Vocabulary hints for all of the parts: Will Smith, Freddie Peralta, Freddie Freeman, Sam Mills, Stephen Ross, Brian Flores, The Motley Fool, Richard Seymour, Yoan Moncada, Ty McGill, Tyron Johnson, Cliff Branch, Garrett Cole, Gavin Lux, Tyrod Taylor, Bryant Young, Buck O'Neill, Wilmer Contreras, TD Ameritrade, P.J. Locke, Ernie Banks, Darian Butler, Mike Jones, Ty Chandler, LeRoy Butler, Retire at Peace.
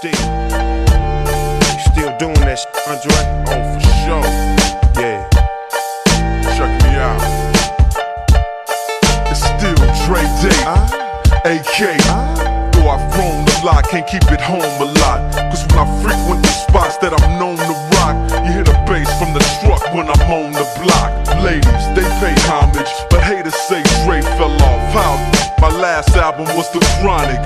Still doing that shit, Andre? Oh, for sure. Yeah. Check me out. It's still Dre Day. AK. Though I've grown a lot, can't keep it home a lot. Cause when I frequent the spots that I'm known to rock, you hear the bass from the truck when I'm on the block. Ladies, they pay homage, but haters say Dre fell off. How? My last album was The Chronic.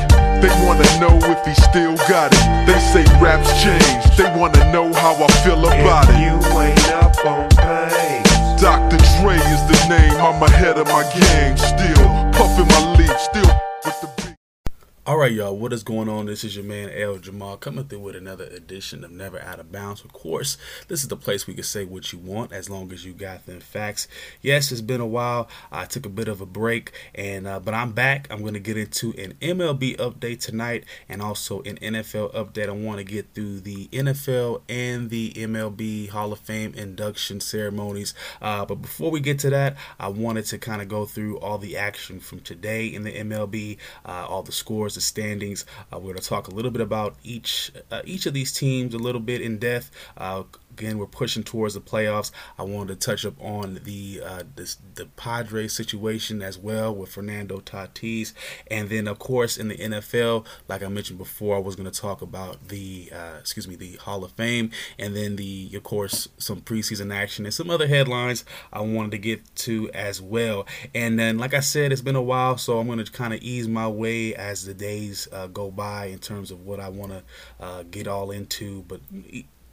They wanna know if he still got it. They say raps change. They wanna know how I feel about it. You ain't up on pain. Dr. Dre is the name. I'm ahead of my game. Still puffing my leaf. Still with the beat. All right, y'all. What is going on? This is your man L. Jamal coming through with another edition of Never Out of Bounds. Of course, this is the place we can say what you want as long as you got them facts. Yes, it's been a while. I took a bit of a break, and but I'm back. I'm going to get into an MLB update tonight and also an NFL update. I want to get through the NFL and the MLB Hall of Fame induction ceremonies. But before we get to that, I wanted to kind of go through all the action from today in the MLB, all the scores, the standings. We're going to talk a little bit about each of these teams a little bit in depth. Again, we're pushing towards the playoffs. I wanted to touch up on the Padres situation as well with Fernando Tatis. And then, of course, in the NFL, like I mentioned before, I was going to talk about the Hall of Fame. And then, of course, some preseason action and some other headlines I wanted to get to as well. And then, like I said, it's been a while, so I'm going to kind of ease my way as the days go by in terms of what I want to get all into. But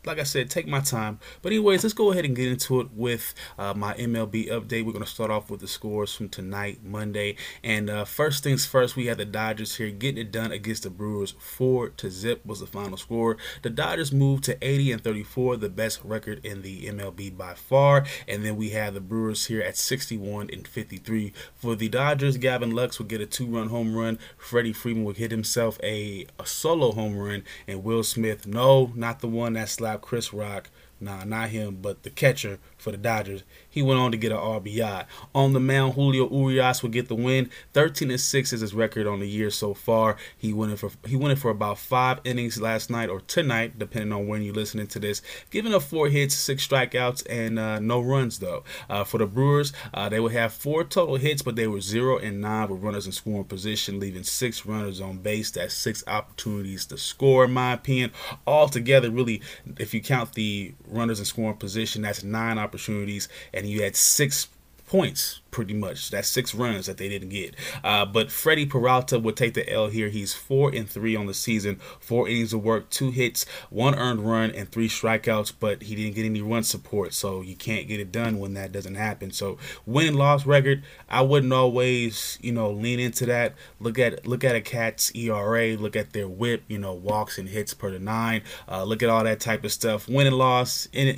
like I said, take my time. But anyways, let's go ahead and get into it with my MLB update. We're going to start off with the scores from tonight, Monday. And first things first, we had the Dodgers here getting it done against the Brewers. 4-0 was the final score. The Dodgers moved to 80-34, the best record in the MLB by far. And then we had the Brewers here at 61-53. For the Dodgers, Gavin Lux would get a 2-run home run. Freddie Freeman would hit himself a solo home run. And Will Smith, no, not the one that slapped Chris Rock, not him, but the catcher for the Dodgers. He went on to get an RBI. On the mound, Julio Urias would get the win. 13-6 is his record on the year so far. He went in for about 5 innings last night or tonight, depending on when you're listening to this. Giving up 4 hits, 6 strikeouts, and no runs though. For the Brewers, they would have 4 total hits, but they were 0-9 with runners in scoring position, leaving 6 runners on base. That's 6 opportunities to score, in my opinion. Altogether, really, if you count the runners in scoring position, that's 9 opportunities, and you had 6 points, pretty much. That's 6 runs that they didn't get. But Freddie Peralta would take the L here. He's 4-3 on the season. 4 innings of work, 2 hits, 1 earned run, and 3 strikeouts, but he didn't get any run support, so you can't get it done when that doesn't happen. So win-loss record, I wouldn't always, lean into that. Look at a cat's ERA, look at their whip, walks and hits per the 9. Look at all that type of stuff. Win and loss, and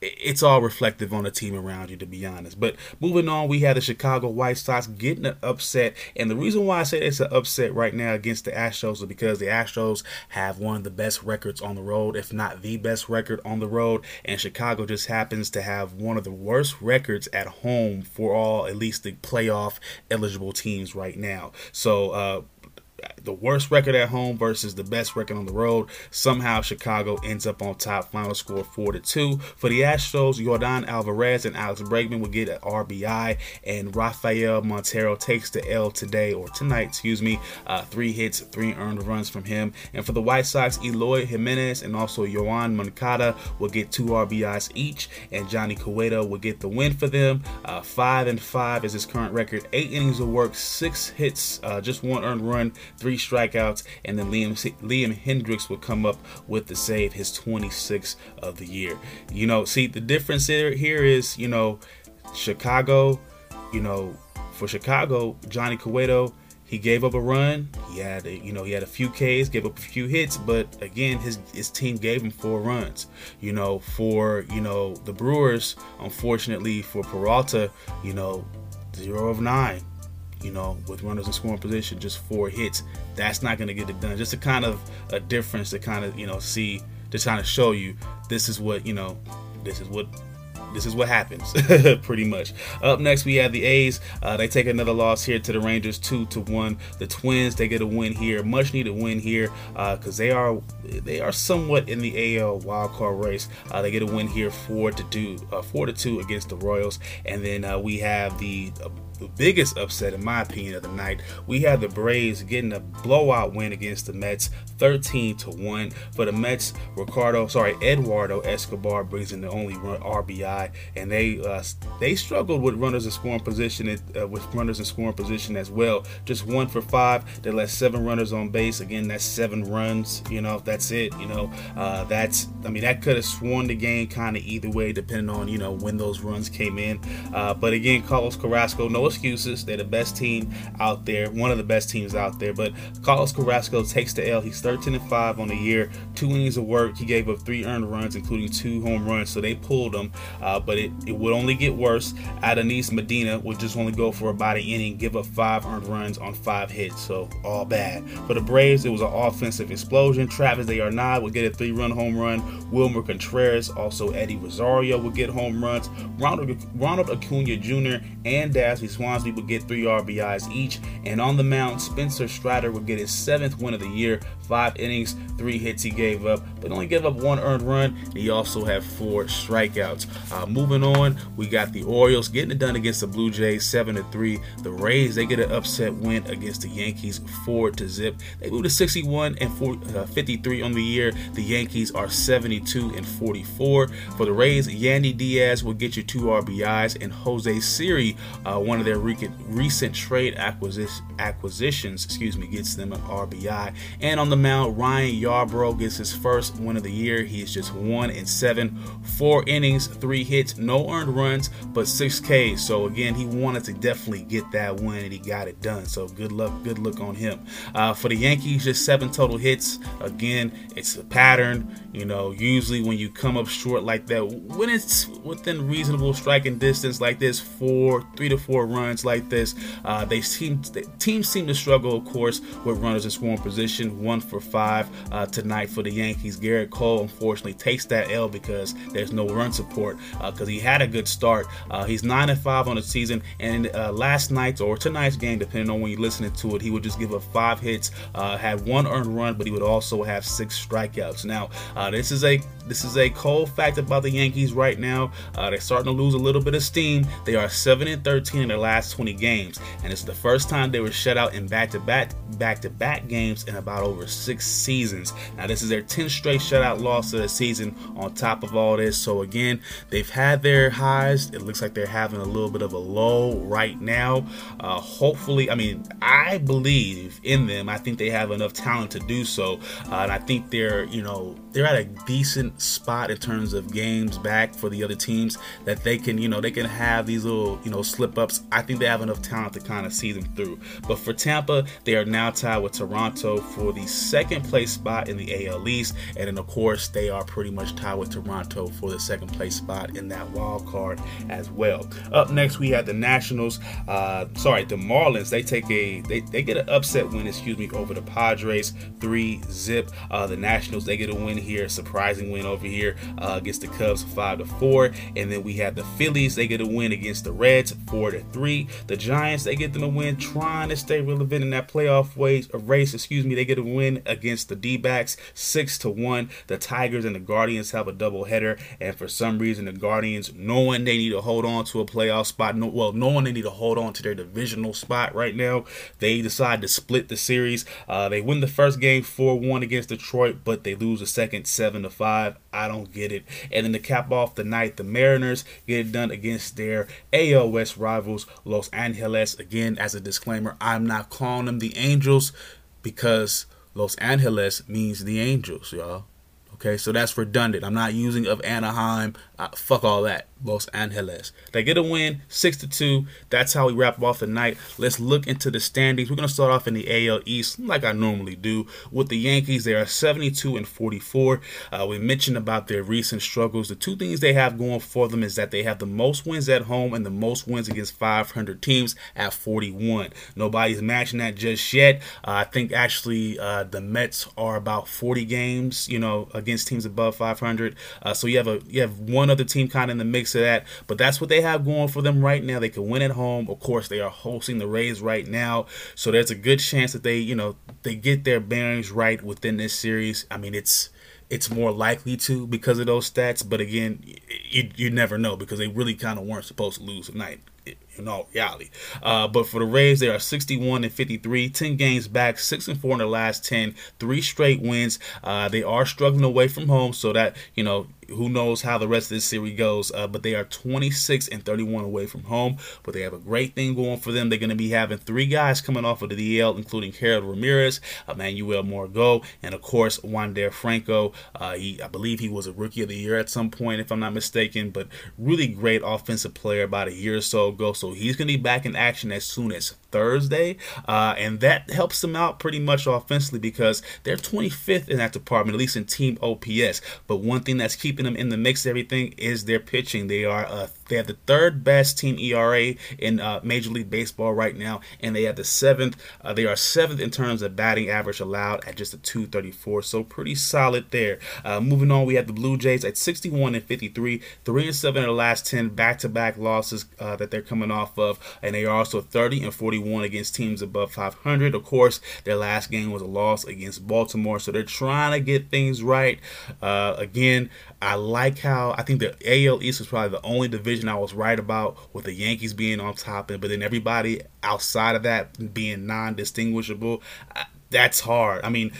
it's all reflective on the team around you, to be honest. But moving on, we had the Chicago White Sox getting an upset. And the reason why I say it's an upset right now against the Astros is because the Astros have one of the best records on the road, if not the best record on the road. And Chicago just happens to have one of the worst records at home for at least the playoff eligible teams right now. So, the worst record at home versus the best record on the road. Somehow Chicago ends up on top. Final score 4-2. For the Astros, Yordan Alvarez and Alex Bregman will get an RBI, and Rafael Montero takes the L tonight. 3 hits, 3 earned runs from him. And for the White Sox, Eloy Jimenez and also Yoan Moncada will get 2 RBIs each, and Johnny Cueto will get the win for them. 5-5 is his current record. 8 innings of work, 6 hits, just 1 earned run, 3 strikeouts, and then Liam Hendricks would come up with the save, his 26th of the year. See, the difference here is, Chicago, for Chicago, Johnny Cueto, he gave up a run. He had a few Ks, gave up a few hits, but again, his team gave him 4 runs. For the Brewers, unfortunately for Peralta, 0-9. With runners in scoring position, just 4 hits. That's not going to get it done. Just a kind of a difference to kind of show you this is what this is what happens, pretty much. Up next, we have the A's. They take another loss here to the Rangers, 2-1. The Twins, they get a win here, much needed win here, because they are somewhat in the AL wildcard race. They get a win here, 4-2 against the Royals. And then we have the biggest upset, in my opinion, of the night. We have the Braves getting a blowout win against the Mets, 13-1. For the Mets, Eduardo Escobar brings in the only run, RBI, and they struggled with runners in scoring position as well. Just 1 for 5. They let 7 runners on base. Again, that's 7 runs. You know, that's it. You know, that could have swung the game kind of either way, depending on when those runs came in. But again, Carlos Carrasco, no excuses. They're the best team out there, one of the best teams out there. But Carlos Carrasco takes the L. He's 13-5 on the year. 2 innings of work. He gave up 3 earned runs, including 2 home runs. So they pulled him, but it would only get worse. Adonis Medina would just only go for about an inning, give up 5 earned runs on 5 hits. So all bad. For the Braves, it was an offensive explosion. Travis d'Arnaud would get a 3-run home run. Wilmer Contreras, also Eddie Rosario, would get home runs. Ronald Acuña Jr. and Dansby Swanson would get 3 RBIs each. And on the mound, Spencer Strider would get his 7th win of the year. 5 innings, 3 hits he gave up, but only gave up 1 earned run. And he also had 4 strikeouts. Moving on, we got the Orioles getting it done against the Blue Jays, 7-3. The Rays, they get an upset win against the Yankees, 4-0. They moved to 61 and 53 on the year. The Yankees are 72 and 44. For the Rays, Yandy Diaz will get you 2 RBIs, and Jose Siri, one of their recent trade acquisitions, gets them an RBI. And on the mound, Ryan Yarbrough gets his 1st win of the year. He is just 1-7, 4 innings, 3 hits, no earned runs, but 6 Ks. So again, he wanted to definitely get that win, and he got it done. So good luck on him. For the Yankees, just 7 total hits. Again, it's the pattern. Usually when you come up short like that, when it's within reasonable striking distance like this, 3 to 4 runs like this, teams seem to struggle, of course, with runners in scoring position. 1 for 5 tonight for the Yankees. Garrett Cole, unfortunately, takes that L because there's no run support, because he had a good start. He's 9-5 on the season, and last night's or tonight's game, depending on when you're listening to it, he would just give up 5 hits, had 1 earned run, but he would also have 6 strikeouts. Now, this is a cold fact about the Yankees right now. They're starting to lose a little bit of steam. They are 7-13 in their last 20 games, and it's the first time they were shut out in back-to-back games in about over 6 seasons. Now, this is their 10th straight shutout loss of the season on top of all this. So again, they've had their highs. It looks like they're having a little bit of a low right now. Hopefully, I believe in them. I think they have enough talent to do so, and I think they're at a decent spot in terms of games back for the other teams that they can have these little slip ups. I think they have enough talent to kind of see them through. But for Tampa, they are now tied with Toronto for the 2nd place spot in the AL East, and then of course they are pretty much tied with Toronto for the 2nd place spot in that wild card as well. Up next, we have the the Marlins. They get an upset win, over the Padres, 3-0. The Nationals, they get a win here, surprising win over here against the Cubs, 5-4. And then we have the Phillies, they get a win against the Reds, 4-3. The Giants, they get them a win, trying to stay relevant in that playoff race. They get a win against the D-backs, 6-1. The Tigers and the Guardians have a doubleheader, and for some reason the Guardians, knowing they need to hold on to a playoff spot, knowing they need to hold on to their divisional spot right now, they decide to split the series. They win the 1st game 4-1 against Detroit, but they lose the 2nd 7-5. I don't get it. And then to cap off the night, the Mariners get it done against their AL West rivals, Los Angeles. Again, as a disclaimer, I'm not calling them the Angels because Los Angeles means the Angels, y'all. Okay, so that's redundant. I'm not using of Anaheim. Fuck all that. Los Angeles. They get a win, 6-2. That's how we wrap off the night. Let's look into the standings. We're going to start off in the AL East like I normally do with the Yankees. They are 72-44. We mentioned about their recent struggles. The 2 things they have going for them is that they have the most wins at home and the most wins against .500 teams at 41. Nobody's matching that just yet. I think actually the Mets are about 40 games, against teams above .500. So you have one other team kind of in the mix mix of that. But that's what they have going for them right now. They can win at home. Of course, they are hosting the Rays right now, so there's a good chance that they, you know, they get their bearings right within this series. I mean, it's more likely to because of those stats. But again, you never know, because they really kind of weren't supposed to lose tonight. No, reality. But for the Rays, they are 61-53, 10 games back, 6-4 in the last 10, 3 straight wins. They are struggling away from home, so that, you know, who knows how the rest of this series goes. But they are 26-31 away from home. But they have a great thing going for them. They're going to be having 3 guys coming off of the DL, including Harold Ramirez, Emmanuel Margot, and of course Wander Franco. I believe he was a Rookie of the Year at some point, if I'm not mistaken. But really great offensive player about a year or so ago. So he's going to be back in action as soon as Thursday, and that helps them out pretty much offensively, because they're 25th in that department, at least in team OPS. But one thing that's keeping them in the mix of everything is their pitching. They are they have the 3rd best team ERA in Major League Baseball right now, and they have the 7th. They are 7th in terms of batting average allowed at just a .234, so pretty solid there. Moving on, we have the Blue Jays at 61-53, 3-7 in the last 10 back-to-back losses that they're coming off of, and they are also 30-41 against teams above 500. Of course, their last game was a loss against Baltimore, so they're trying to get things right. Again, I think the AL East was probably the only division I was right about, with the Yankees being on top, but then everybody outside of that being non-distinguishable. That's hard. I mean,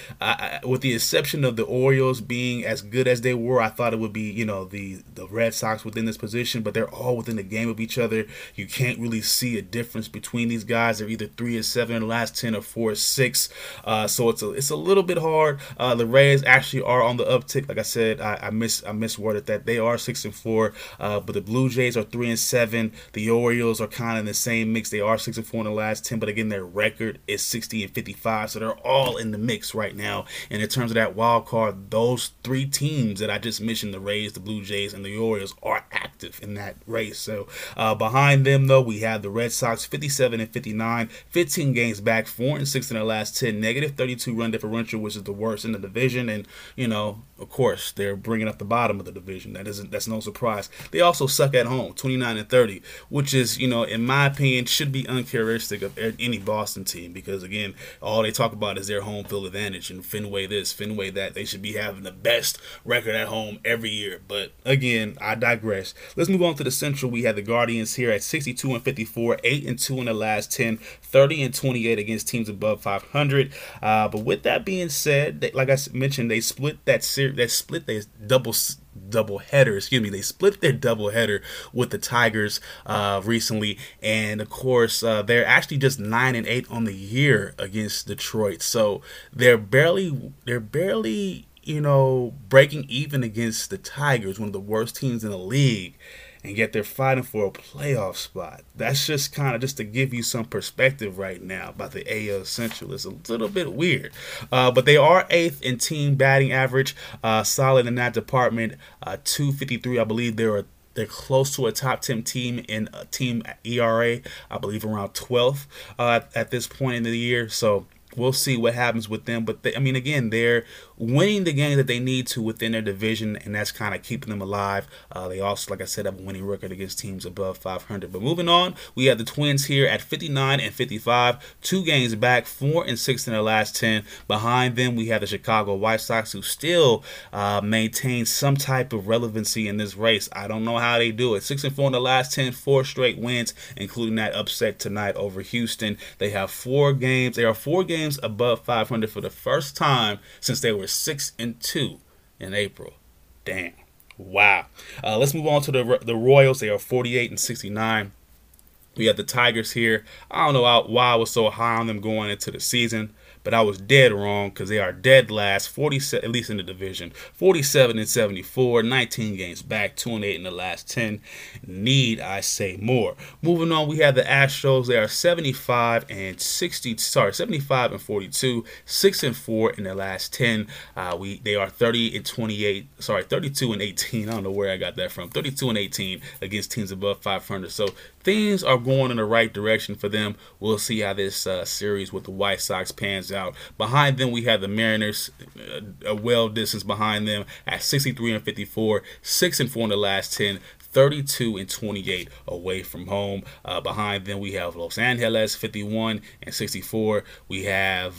with the exception of the Orioles being as good as they were, I thought it would be, you know, the Red Sox within this position, but they're all within the game of each other. You can't really see a difference between these guys. They're either 3-7 in the last 10 or 4-6. So it's a little bit hard. The Rays actually are on the uptick. Like I said, I misworded that. They are 6-4, but the Blue Jays are 3-7. The Orioles are kind of in the same mix. They are 6-4 in the last 10, but again, their record is 60-55. So they're all in the mix right now. And in terms of that wild card, those 3 teams that I just mentioned, the Rays, the Blue Jays, and the Orioles, are active in that race. So behind them, though, we have the Red Sox, 57-59, 15 games back, 4-6 in the last 10, -32 run differential, which is the worst in the division. And, you know, of course, they're bringing up the bottom of the division. That's no surprise. They also suck at home, 29-30, which is, you know, in my opinion, should be uncharacteristic of any Boston team, because again, all they talk about is their home field advantage and Fenway this, Fenway that. They should be having the best record at home every year. But again, I digress. Let's move on to the Central. We have the Guardians here at 62-54, 8-2 in the last 10, 30-28 against teams above 500. But with that being said, like I mentioned, they split that series. They split their double header. Excuse me. They split their double header with the Tigers recently, and of course, they're actually just 9-8 on the year against Detroit. So they're barely, you know, breaking even against the Tigers, one of the worst teams in the league. And yet they're fighting for a playoff spot. That's just kind of just to give you some perspective right now about the AL Central. It's a little bit weird. But they are 8th in team batting average. Solid in that department. .253, I believe. They're close to a top 10 team in a team ERA. I believe around 12th at this point in the year. So we'll see what happens with them. But I mean, again, they're winning the game that they need to within their division, and that's kind of keeping them alive. They also, like I said, have a winning record against teams above 500. But moving on, we have the Twins here at 59-55, 2 games back, 4-6 in their last 10. Behind them, we have the Chicago White Sox, who still maintain some type of relevancy in this race. I don't know how they do it. 6-4 in the last 10, 4 straight wins, including that upset tonight over Houston. They have 4 games. They are 4 games above 500 for the first time since they were 6-2 in April. Damn. Wow. Let's move on to the Royals. They are 48-69. We have the Tigers here. I don't know why I was so high on them going into the season, but I was dead wrong, because they are dead last, 47, at least in the division, 47-74, 19 games back, 2-8 in the last 10. Need I say more? Moving on, we have the Astros. They are 75-42, 6-4 in the last 10. They are 32-18. I don't know where I got that from. 32-18 against teams above 500. So things are going in the right direction for them. We'll see how this series with the White Sox pans out. Behind them, we have the Mariners, a well distance behind them at 63-54, 6-4 in the last 10. 32 and 28 away from home. Behind them, we have Los Angeles, 51 and 64. We have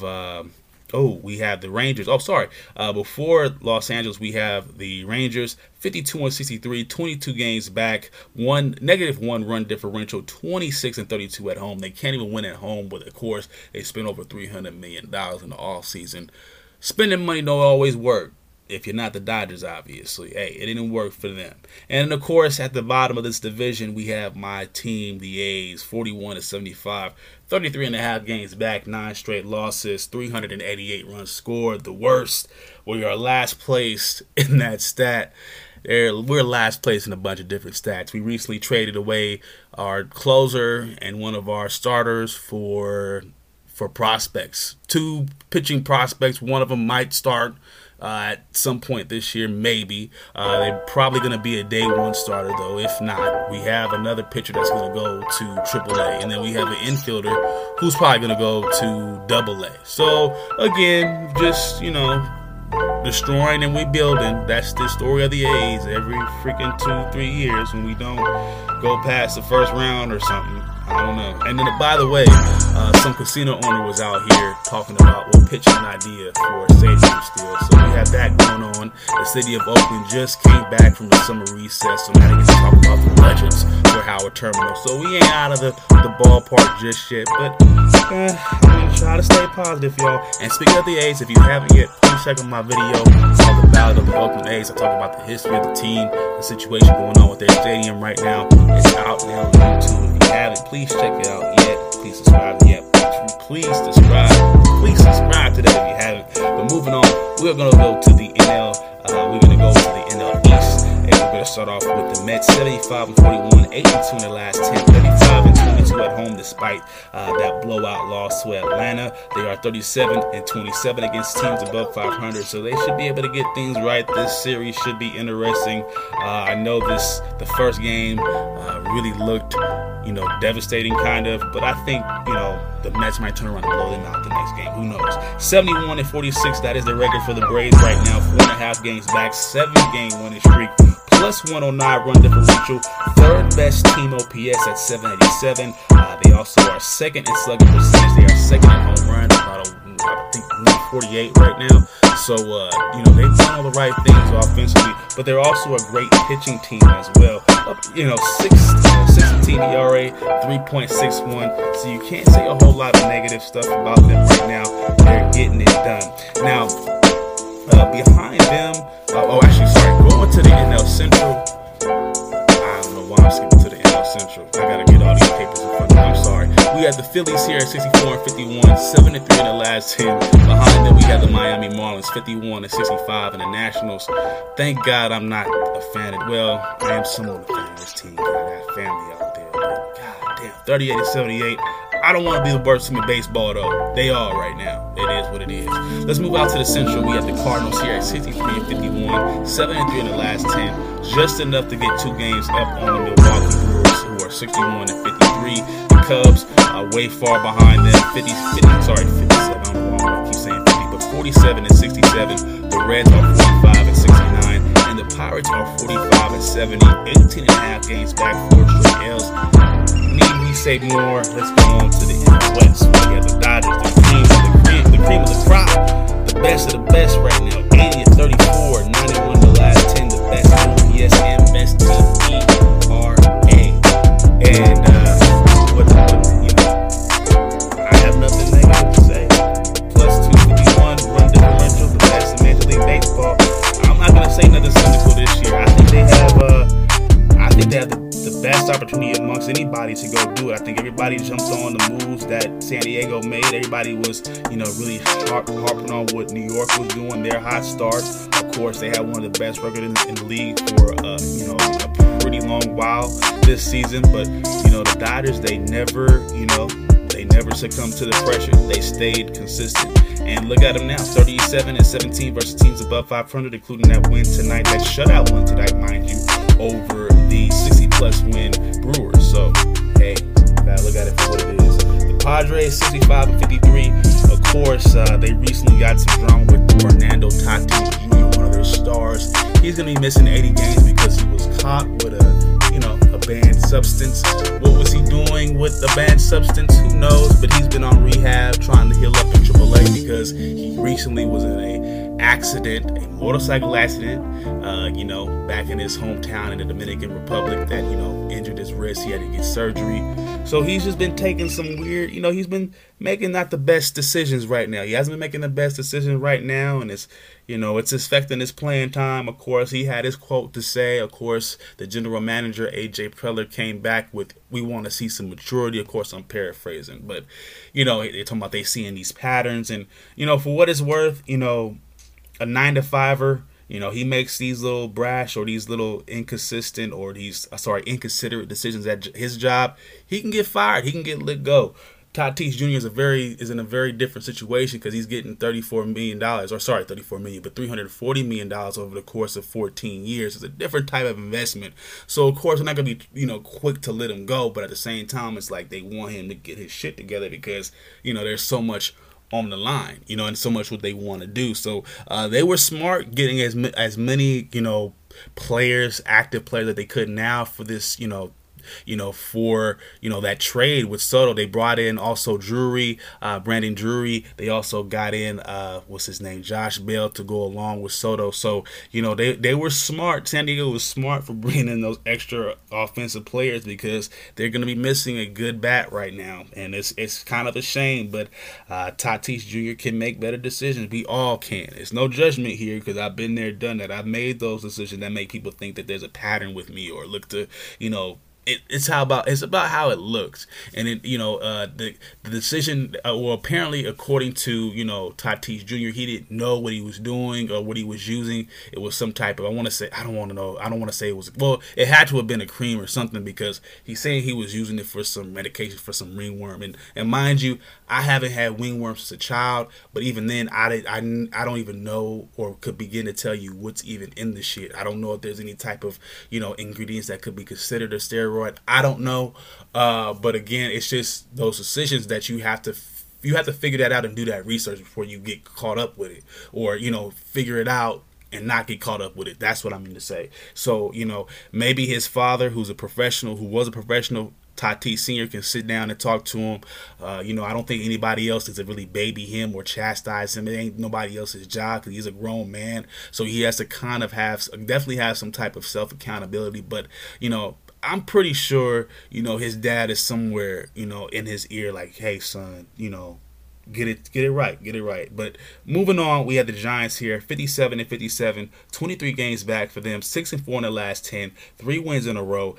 we have the Rangers. Before Los Angeles, we have the Rangers, 52 and 63, 22 games back, negative one run differential, 26 and 32 at home. They can't even win at home, but of course, they spent over $300 million in the offseason. Spending money don't always work. If you're not the Dodgers, obviously. Hey, it didn't work for them. And, of course, at the bottom of this division, we have my team, the A's, 41-75, 33.5 games back, 9 straight losses, 388 runs scored, the worst. We are last place in that stat. We're last place in a bunch of different stats. We recently traded away our closer and one of our starters for prospects. 2 pitching prospects. One of them might start at some point this year, maybe. They're probably going to be a day 1 starter, though. If not, we have another pitcher that's going to go to AAA, and then we have an infielder who's probably going to go to AA. So, again, just, you know, destroying and rebuilding. That's the story of the A's every freaking 2-3 years when we don't go past the first round or something. I don't know. And then, by the way, some casino owner was out here talking about, well, pitching an idea for a stadium still. So we have that going on. The city of Oakland just came back from the summer recess, so now they can talk about the legends for Howard Terminal. So we ain't out of the ballpark just yet, but I'm going to try to stay positive, y'all. And speaking of the A's, if you haven't yet, please check out my video on the Ballad of the Oakland A's. I talk about the history of the team, the situation going on with their stadium right now. It's out now on YouTube. If you haven't, please check it out yet. Please subscribe yet. Please subscribe to that if you haven't. But moving on, we're going to go to the NL. We're going to go to the NL East. And we're going to start off with the Mets, 75-41, 82 in the last 10, 35-22 at home despite that blowout loss to Atlanta. They are 37-27 against teams above 500, so they should be able to get things right. This series should be interesting. I know the first game really looked, you know, devastating kind of, but I think, you know, the Mets might turn around and blow them out the next game. Who knows? 71-46, that is the record for the Braves right now. 4.5 games back, 7-game winning streak. Plus 109 run differential, third best team OPS at 787. They also are second in slugging percentage. They are second in home runs, about I think 148 right now. So you know, they've done all the right things offensively, but they're also a great pitching team as well. You know, 16 ERA, 3.61. So you can't say a whole lot of negative stuff about them right now. They're getting it done now. Behind them, going to the NL Central. I don't know why I'm skipping to the NL Central. I gotta get all these papers in front of me. I'm sorry. We have the Phillies here at 64-51, 7-3 in the last 10. Behind them, we have the Miami Marlins, 51-65, and the Nationals. Thank God I'm not a fan of. Well, I am somewhat a fan of this team. I have family out there. God damn, 38-78. I don't want to be the worst team in baseball, though. They are right now. It is what it is. Let's move out to the Central. We have the Cardinals here at 63-51, 7-3 in the last 10. Just enough to get 2 games up on the Milwaukee Brewers, who are 61-53. The Cubs are way far behind them, 57. I don't know why I keep saying 50, but 47-67. The Reds are 45-69. And the Pirates are 45-70, 18.5 games back, 4 straight L's. Need we say more? Let's go on to the NL West. We have the Dodgers, the cream of the crop, the best of the best right now. 80-34, 91 in the last 10, the best OPS and best ERA. And I have nothing negative to say. Plus 251 run differential, the best in Major League Baseball. I'm not gonna say nothing cynical this year. I think they have the best opportunity amongst anybody to go do it. I think everybody jumped on the moves that San Diego made. Everybody was, you know, really harping on what New York was doing, their hot start. Of course, they had one of the best records in the league for, you know, a pretty long while this season. But, you know, the Dodgers, they never succumbed to the pressure. They stayed consistent. And look at them now, 37-17 versus teams above 500, including that win tonight, that shutout win tonight, mind you, over the 60-plus win Brewers. So, hey, gotta look at it for what it is. The Padres, 65-53. Of course, they recently got some drama with Fernando Tatis Jr., one of their stars. He's gonna be missing 80 games because he was caught with a you know, a banned substance. What was he doing with the banned substance? Who knows? But he's been on rehab trying to heal up in AAA because he recently was in an accident, a motorcycle accident, you know, back in his hometown in the Dominican Republic that, you know, injured his wrist. He had to get surgery. So he's just been taking some weird, you know, he's been making not the best decisions right now. He hasn't been making the best decision right now, and it's, you know, it's affecting his playing time. Of course, he had his quote to say. Of course, the general manager, A.J. Preller, came back with, we want to see some maturity. Of course, I'm paraphrasing, but, you know, they're talking about they seeing these patterns. And, you know, for what it's worth, you know, a 9-to-5er, you know, he makes these little brash or these little inconsistent or these, inconsiderate decisions at his job. He can get fired. He can get let go. Tatis Jr. is in a very different situation because he's getting $340 million over the course of 14 years. It's a different type of investment. So, of course, we're not going to be, you know, quick to let him go. But at the same time, it's like they want him to get his shit together because, you know, there's so much on the line, you know, and so much what they want to do. So they were smart getting as many, you know, players, active players that they could now for this, for that trade with Soto. They brought in also Drury, Brandon Drury. They also got in, Josh Bell to go along with Soto. So, you know, they were smart. San Diego was smart for bringing in those extra offensive players because they're going to be missing a good bat right now. And it's kind of a shame, but Tatis Jr. can make better decisions. We all can. It's no judgment here because I've been there, done that. I've made those decisions that make people think that there's a pattern with me or look to, you know, It's about how it looks, and it, you know, the decision. Well, apparently, according to, you know, Tatis Jr., he didn't know what he was doing or what he was using. It was some type of, I don't want to say it was. Well, it had to have been a cream or something because he's saying he was using it for some medication for some ringworm. And mind you, I haven't had ringworm since a child, but even then, I don't even know or could begin to tell you what's even in the shit. I don't know if there's any type of, you know, ingredients that could be considered a steroid. I don't know, but again, it's just those decisions that you have to figure that out and do that research before you get caught up with it, or, you know, figure it out and not get caught up with it. That's what I mean to say. So, you know, maybe his father, who was a professional. Tatis Sr. can sit down and talk to him. You know, I don't think anybody else is to really baby him or chastise him. It ain't nobody else's job because he's a grown man. So he has to kind of definitely have some type of self-accountability. But, you know, I'm pretty sure, you know, his dad is somewhere, you know, in his ear like, hey, son, you know, get it right. But moving on, we have the Giants here, 57-57, 23 games back for them, 6-4 in the last 10, 3 wins in a row.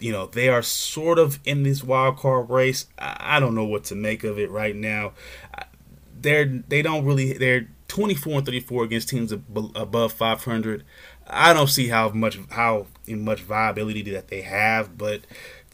You know, they are sort of in this wild card race. I don't know what to make of it right now. They're 24-34 against teams above 500. I don't see how much viability that they have, but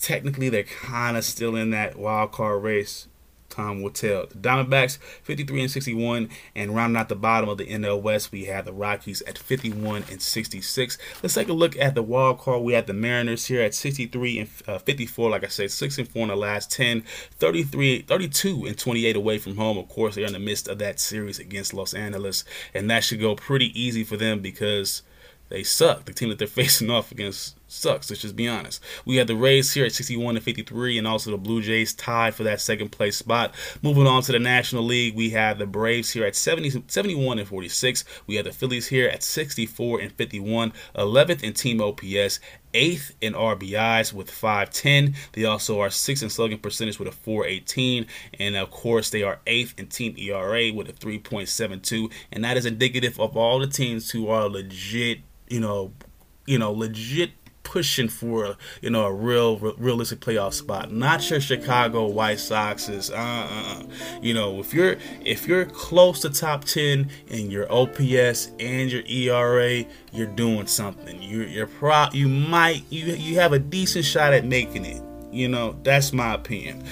technically they're kind of still in that wild card race. Time will tell. The Diamondbacks 53-61, and rounding out the bottom of the NL West, we have the Rockies at 51-66. Let's take a look at the wild card. We have the Mariners here at 63-54. Like I said, 6-4 in the last 10, 32-28 away from home. Of course, they're in the midst of that series against Los Angeles, and that should go pretty easy for them because they suck. The team that they're facing off against sucks. Let's just be honest. We have the Rays here at 61-53, and also the Blue Jays tied for that second place spot. Moving on to the National League, we have the Braves here at 71-46. We have the Phillies here at 64-51, 11th in team OPS, 8th in RBIs with 510. They also are 6th in slugging percentage with a 418. And of course, they are 8th in team ERA with a 3.72. And that is indicative of all the teams who are legit, legit pushing for, you know, a realistic playoff spot. Not your Chicago White Soxes. You know, if you're close to top 10 in your OPS and your ERA, you're doing something. You have a decent shot at making it. You know, that's my opinion.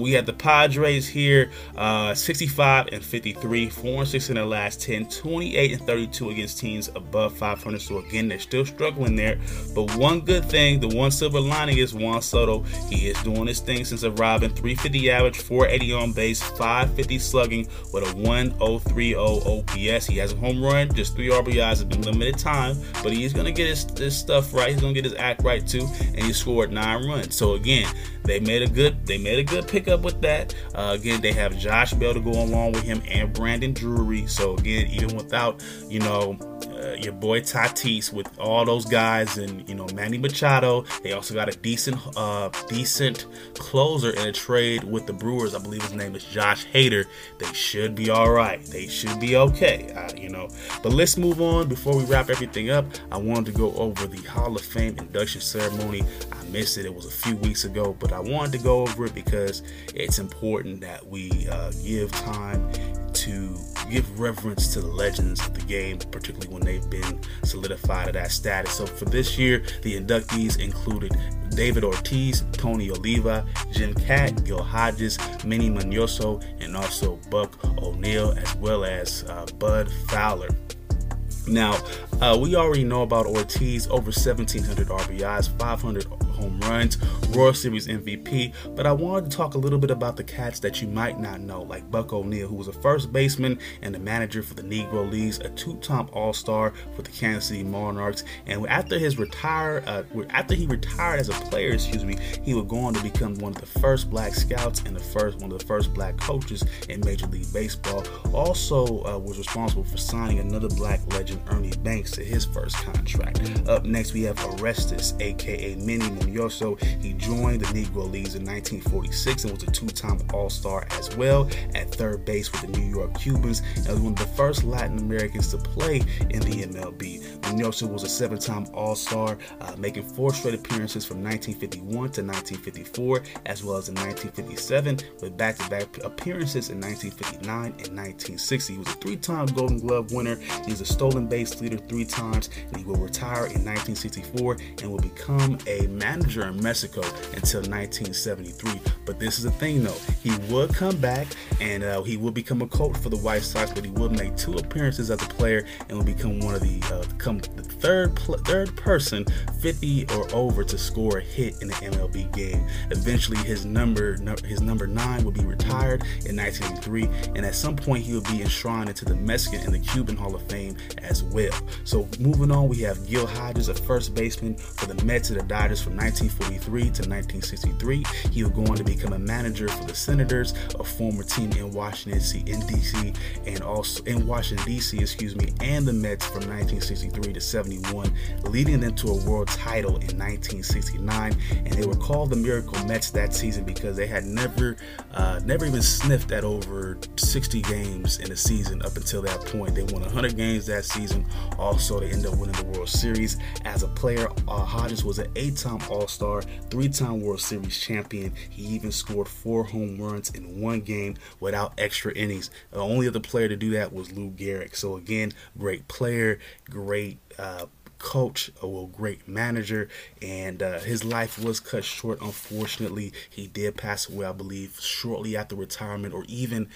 We have the Padres here, 65-53, 4-6 in their last 10, 28-32 against teams above 500. So again, they're still struggling there. But one good thing, the one silver lining is Juan Soto. He is doing his thing since arriving. 350 average, 480 on base, 550 slugging with a 1.030 OPS. He has a home run, just 3 RBIs in limited time, but he's gonna get his stuff right. He's gonna get his act right too, and he scored 9 runs. So again, they made a good pickup with that. Again, they have Josh Bell to go along with him and Brandon Drury. So again, even without, you know, your boy Tatis, with all those guys and, you know, Manny Machado, they also got a decent closer in a trade with the Brewers. I believe his name is Josh Hader. They should be all right. They should be okay, you know. But let's move on. Before we wrap everything up, I wanted to go over the Hall of Fame induction ceremony. I missed it. It was a few weeks ago, but I wanted to go over it because it's important that we give time to give reverence to the legends of the game, particularly when they've been solidified to that status. So for this year, the inductees included David Ortiz, Tony Oliva, Jim Catt, Gil Hodges, Manny Mignoso, and also Buck O'Neill, as well as Bud Fowler. Now, we already know about Ortiz, over 1,700 RBIs, 500 home runs, World Series MVP, but I wanted to talk a little bit about the cats that you might not know, like Buck O'Neill, who was a first baseman and the manager for the Negro Leagues, a two-time All-Star for the Kansas City Monarchs, and after he retired as a player, he would go on to become one of the first black scouts and one of the first black coaches in Major League Baseball. Also was responsible for signing another black legend, Ernie Banks, to his first contract. Up next, we have Orestes, aka Manny Mignoso. He joined the Negro Leagues in 1946 and was a two-time All-Star as well at third base with the New York Cubans, and was one of the first Latin Americans to play in the MLB. Mignoso was a 7-time All-Star, making 4 straight appearances from 1951 to 1954, as well as in 1957, with back-to-back appearances in 1959 and 1960. He was a 3-time Golden Glove winner. He's a stolen base leader 3 times, and he will retire in 1964 and will become a manager in Mexico until 1973. But this is the thing though, he would come back and he would become a coach for the White Sox, but he would make 2 appearances as a player and would become one of the third person 50 or over to score a hit in the MLB game. Eventually his number 9 would be retired in 1983, and at some point he would be enshrined into the Mexican and the Cuban Hall of Fame as well. So moving on, we have Gil Hodges, a first baseman for the Mets and the Dodgers from 1943 to 1963. He would go on to become a manager for the Senators, a former team in Washington D.C., and the Mets from 1963 to 71, leading them to a world title in 1969. And they were called the Miracle Mets that season because they had never even sniffed at over 60 games in a season up until that point. They won 100 games that season. Also, they ended up winning the World Series. As a player, Hodges was an 8-time All-Star, 3-time World Series champion. He even scored 4 home runs in one game without extra innings. The only other player to do that was Lou Gehrig. So again, great player, great coach, a great manager, and his life was cut short, unfortunately. He did pass away, I believe, shortly after retirement, or even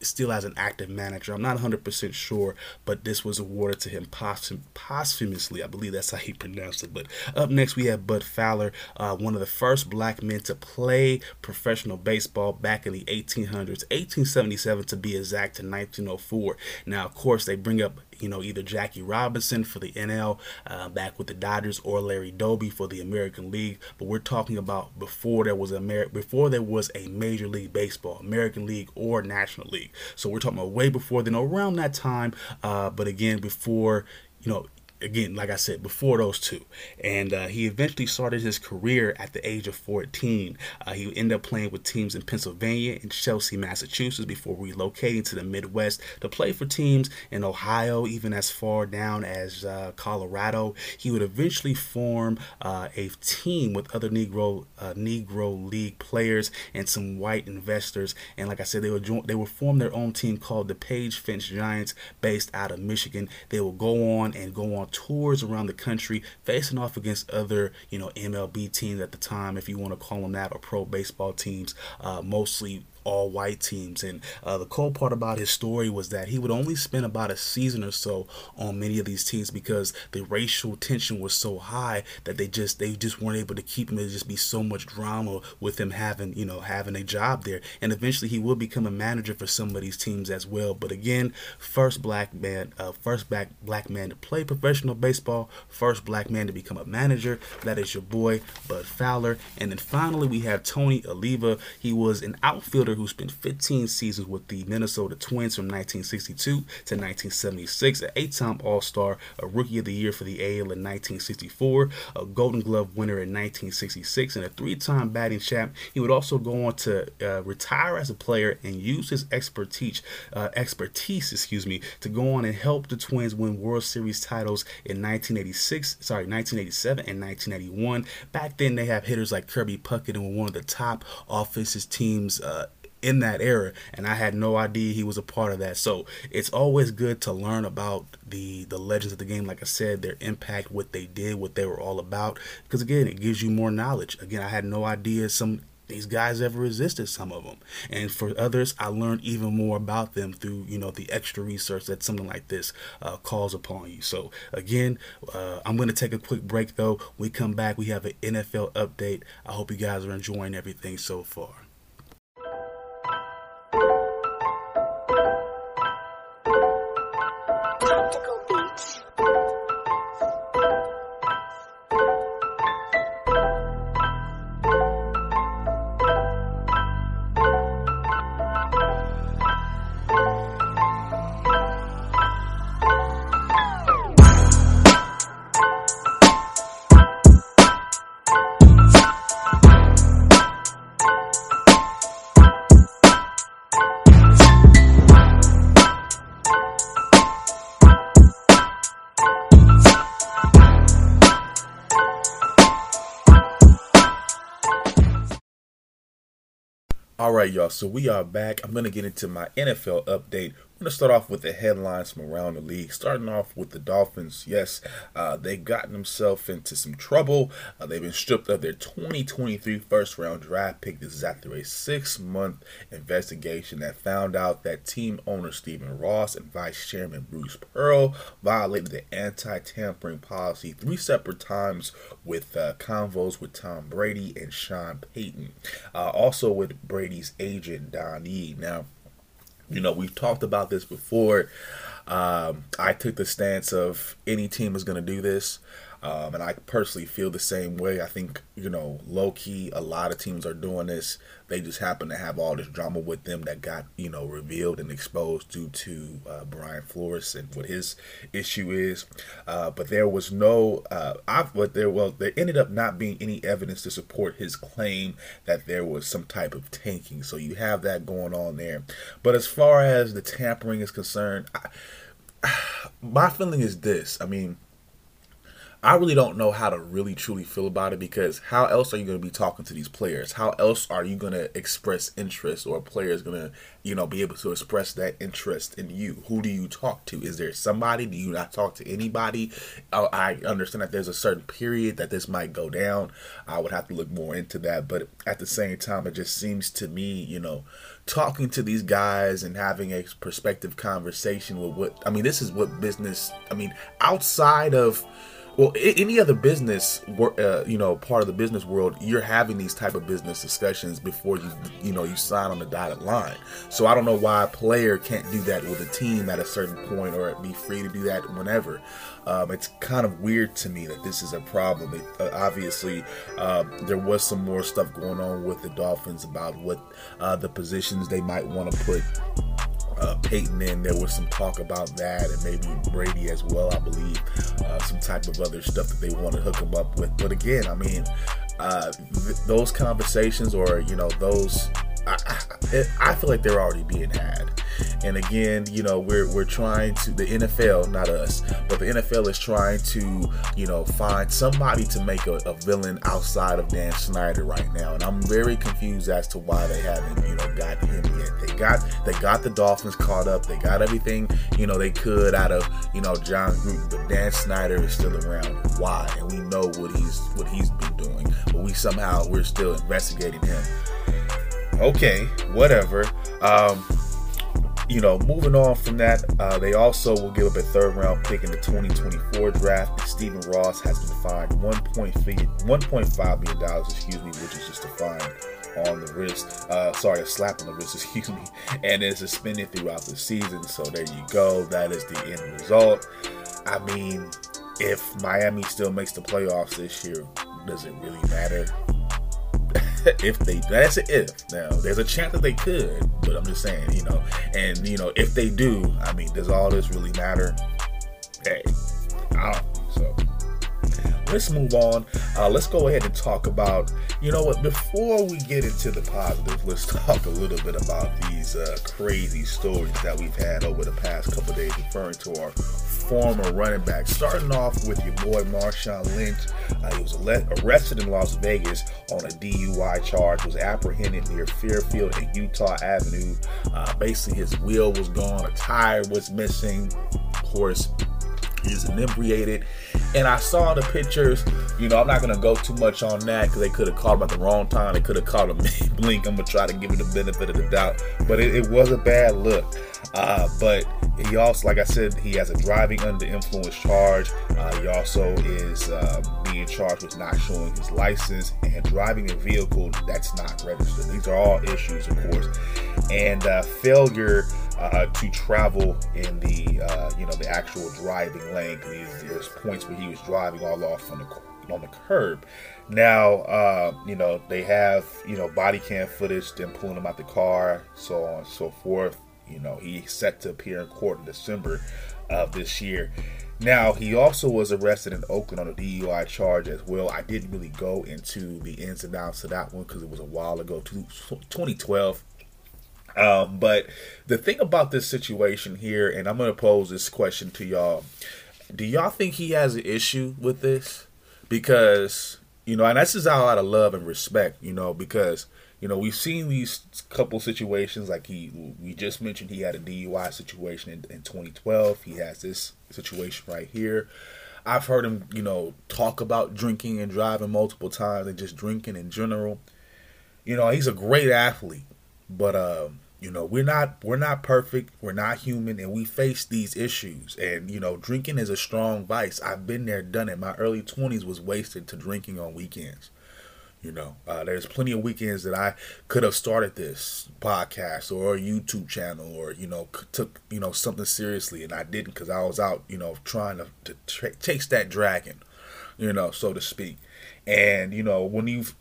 still as an active manager. I'm not 100% sure, but this was awarded to him posthumously. I believe that's how he pronounced it. But up next, we have Bud Fowler, one of the first black men to play professional baseball back in the 1800s, 1877 to be exact, to 1904. Now, of course, they bring up, you know, either Jackie Robinson for the NL back with the Dodgers, or Larry Doby for the American League. But we're talking about before there was a Major League Baseball, American League or National League. So we're talking about way before then, around that time. But again, before, you know, again, like I said, before those two. And he eventually started his career at the age of 14. He ended up playing with teams in Pennsylvania and Chelsea, Massachusetts, before relocating to the Midwest to play for teams in Ohio, even as far down as Colorado. He would eventually form a team with other Negro League players and some white investors. And like I said, they would form their own team called the Page Finch Giants, based out of Michigan. They will go on tours around the country, facing off against other, MLB teams at the time, if you want to call them that, or pro baseball teams, mostly all white teams. And the cool part about his story was that he would only spend about a season or so on many of these teams because the racial tension was so high that they just weren't able to keep him. It'd just be so much drama with him having a job there. And eventually he will become a manager for some of these teams as well. But again, first black man to play professional baseball, first black man to become a manager. That is your boy, Bud Fowler. And then finally we have Tony Oliva. He was an outfielder who spent 15 seasons with the Minnesota Twins from 1962 to 1976, an 8-time All-Star, a Rookie of the Year for the AL in 1964, a Golden Glove winner in 1966, and a 3-time batting champ. He would also go on to retire as a player and use his expertise to go on and help the Twins win World Series titles in 1987 and 1981. Back then, they have hitters like Kirby Puckett, and were one of the top offensive teams in that era, and I had no idea he was a part of that. So it's always good to learn about the legends of the game, like I said, their impact, what they did, what they were all about, because again, it gives you more knowledge. Again, I had no idea these guys ever existed, some of them, and for others I learned even more about them through the extra research that something like this calls upon you. So again, I'm going to take a quick break. Though we come back, we have an NFL update. I hope you guys are enjoying everything so far. Alright y'all, so we are back. I'm going to get into my NFL update. I'm going to start off with the headlines from around the league, starting off with the Dolphins. Yes, they've gotten themselves into some trouble. They've been stripped of their 2023 first-round draft pick. This is after a 6-month investigation that found out that team owner Stephen Ross and vice chairman Bruce Pearl violated the anti-tampering policy 3 separate times with convos with Tom Brady and Sean Payton, also with Brady's agent Don Yee. Now, we've talked about this before. I took the stance of any team is going to do this. And I personally feel the same way. I think, low-key, a lot of teams are doing this. They just happen to have all this drama with them that got, revealed and exposed due to Brian Flores and what his issue is. But there was no, there ended up not being any evidence to support his claim that there was some type of tanking. So you have that going on there. But as far as the tampering is concerned, my feeling is this. I mean, I really don't know how to really truly feel about it, because how else are you going to be talking to these players? How else are you going to express interest, or a player is going to, be able to express that interest in you? Who do you talk to? Is there somebody? Do you not talk to anybody? I understand that there's a certain period that this might go down. I would have to look more into that. But at the same time, it just seems to me, talking to these guys and having a perspective conversation with this is what business, outside of, well, any other business, part of the business world, you're having these type of business discussions before you sign on the dotted line. So I don't know why a player can't do that with a team at a certain point, or be free to do that whenever. It's kind of weird to me that this is a problem. Obviously, there was some more stuff going on with the Dolphins about what the positions they might want to put Peyton in. There was some talk about that, and maybe Brady as well, I believe, some type of other stuff that they want to hook him up with. But again, those conversations, or I feel like they're already being had. And again, you know, we're trying to, the NFL, not us, but the NFL is trying to, you know, find somebody to make a villain outside of Dan Snyder right now. And I'm very confused as to why they haven't, you know, got him yet. They got the Dolphins caught up. They got everything, you know, they could out of, you know, John Gruden, but Dan Snyder is still around. Why? And we know what he's been doing, but we're still investigating him. Okay, whatever. You know, moving on from that, they also will give up a third-round pick in the 2024 draft. Stephen Ross has been fined $1.5 million, which is just a fine on the wrist. A slap on the wrist, and is suspended throughout the season. So there you go. That is the end result. I mean, if Miami still makes the playoffs this year, does it really matter? That's an if. Now, there's a chance that they could, but I'm just saying, you know, and, you know, if they do, I mean, does all this really matter? Hey, I don't think so. Let's move on. Let's go ahead and talk about, you know what, before we get into the positive, let's talk a little bit about these crazy stories that we've had over the past couple of days, referring to our former running back. Starting off with your boy Marshawn Lynch. He was arrested in Las Vegas on a DUI charge, was apprehended near Fairfield and Utah Avenue. Basically, his wheel was gone, a tire was missing, of course. He's inebriated, and I saw the pictures. You know, I'm not going to go too much on that because they could have caught him at the wrong time. They could have caught him blink. I'm going to try to give him the benefit of the doubt, but it was a bad look. But he also, like I said, he has a driving under influence charge. He also is being charged with not showing his license and driving a vehicle that's not registered. These are all issues, of course, and failure to travel in the actual driving lane. There's points where he was driving all off on the curb. Now, you know, they have, you know, body cam footage, them pulling him out the car, so on and so forth. You know, he's set to appear in court in December of this year. Now, he also was arrested in Oakland on a DUI charge as well. I didn't really go into the ins and outs of that one because it was a while ago, 2012. But the thing about this situation here, and I'm going to pose this question to y'all. Do y'all think he has an issue with this? Because, you know, and this is all out of love and respect, you know, because, you know, we've seen these couple situations like we just mentioned. He had a DUI situation in 2012. He has this situation right here. I've heard him, you know, talk about drinking and driving multiple times and just drinking in general. You know, he's a great athlete. But, you know, we're not perfect. We're not human, and we face these issues. And, you know, drinking is a strong vice. I've been there, done it. My early 20s was wasted to drinking on weekends. You know, there's plenty of weekends that I could have started this podcast or a YouTube channel or, you know, took, you know, something seriously. And I didn't because I was out, you know, trying to chase that dragon, you know, so to speak. And, you know,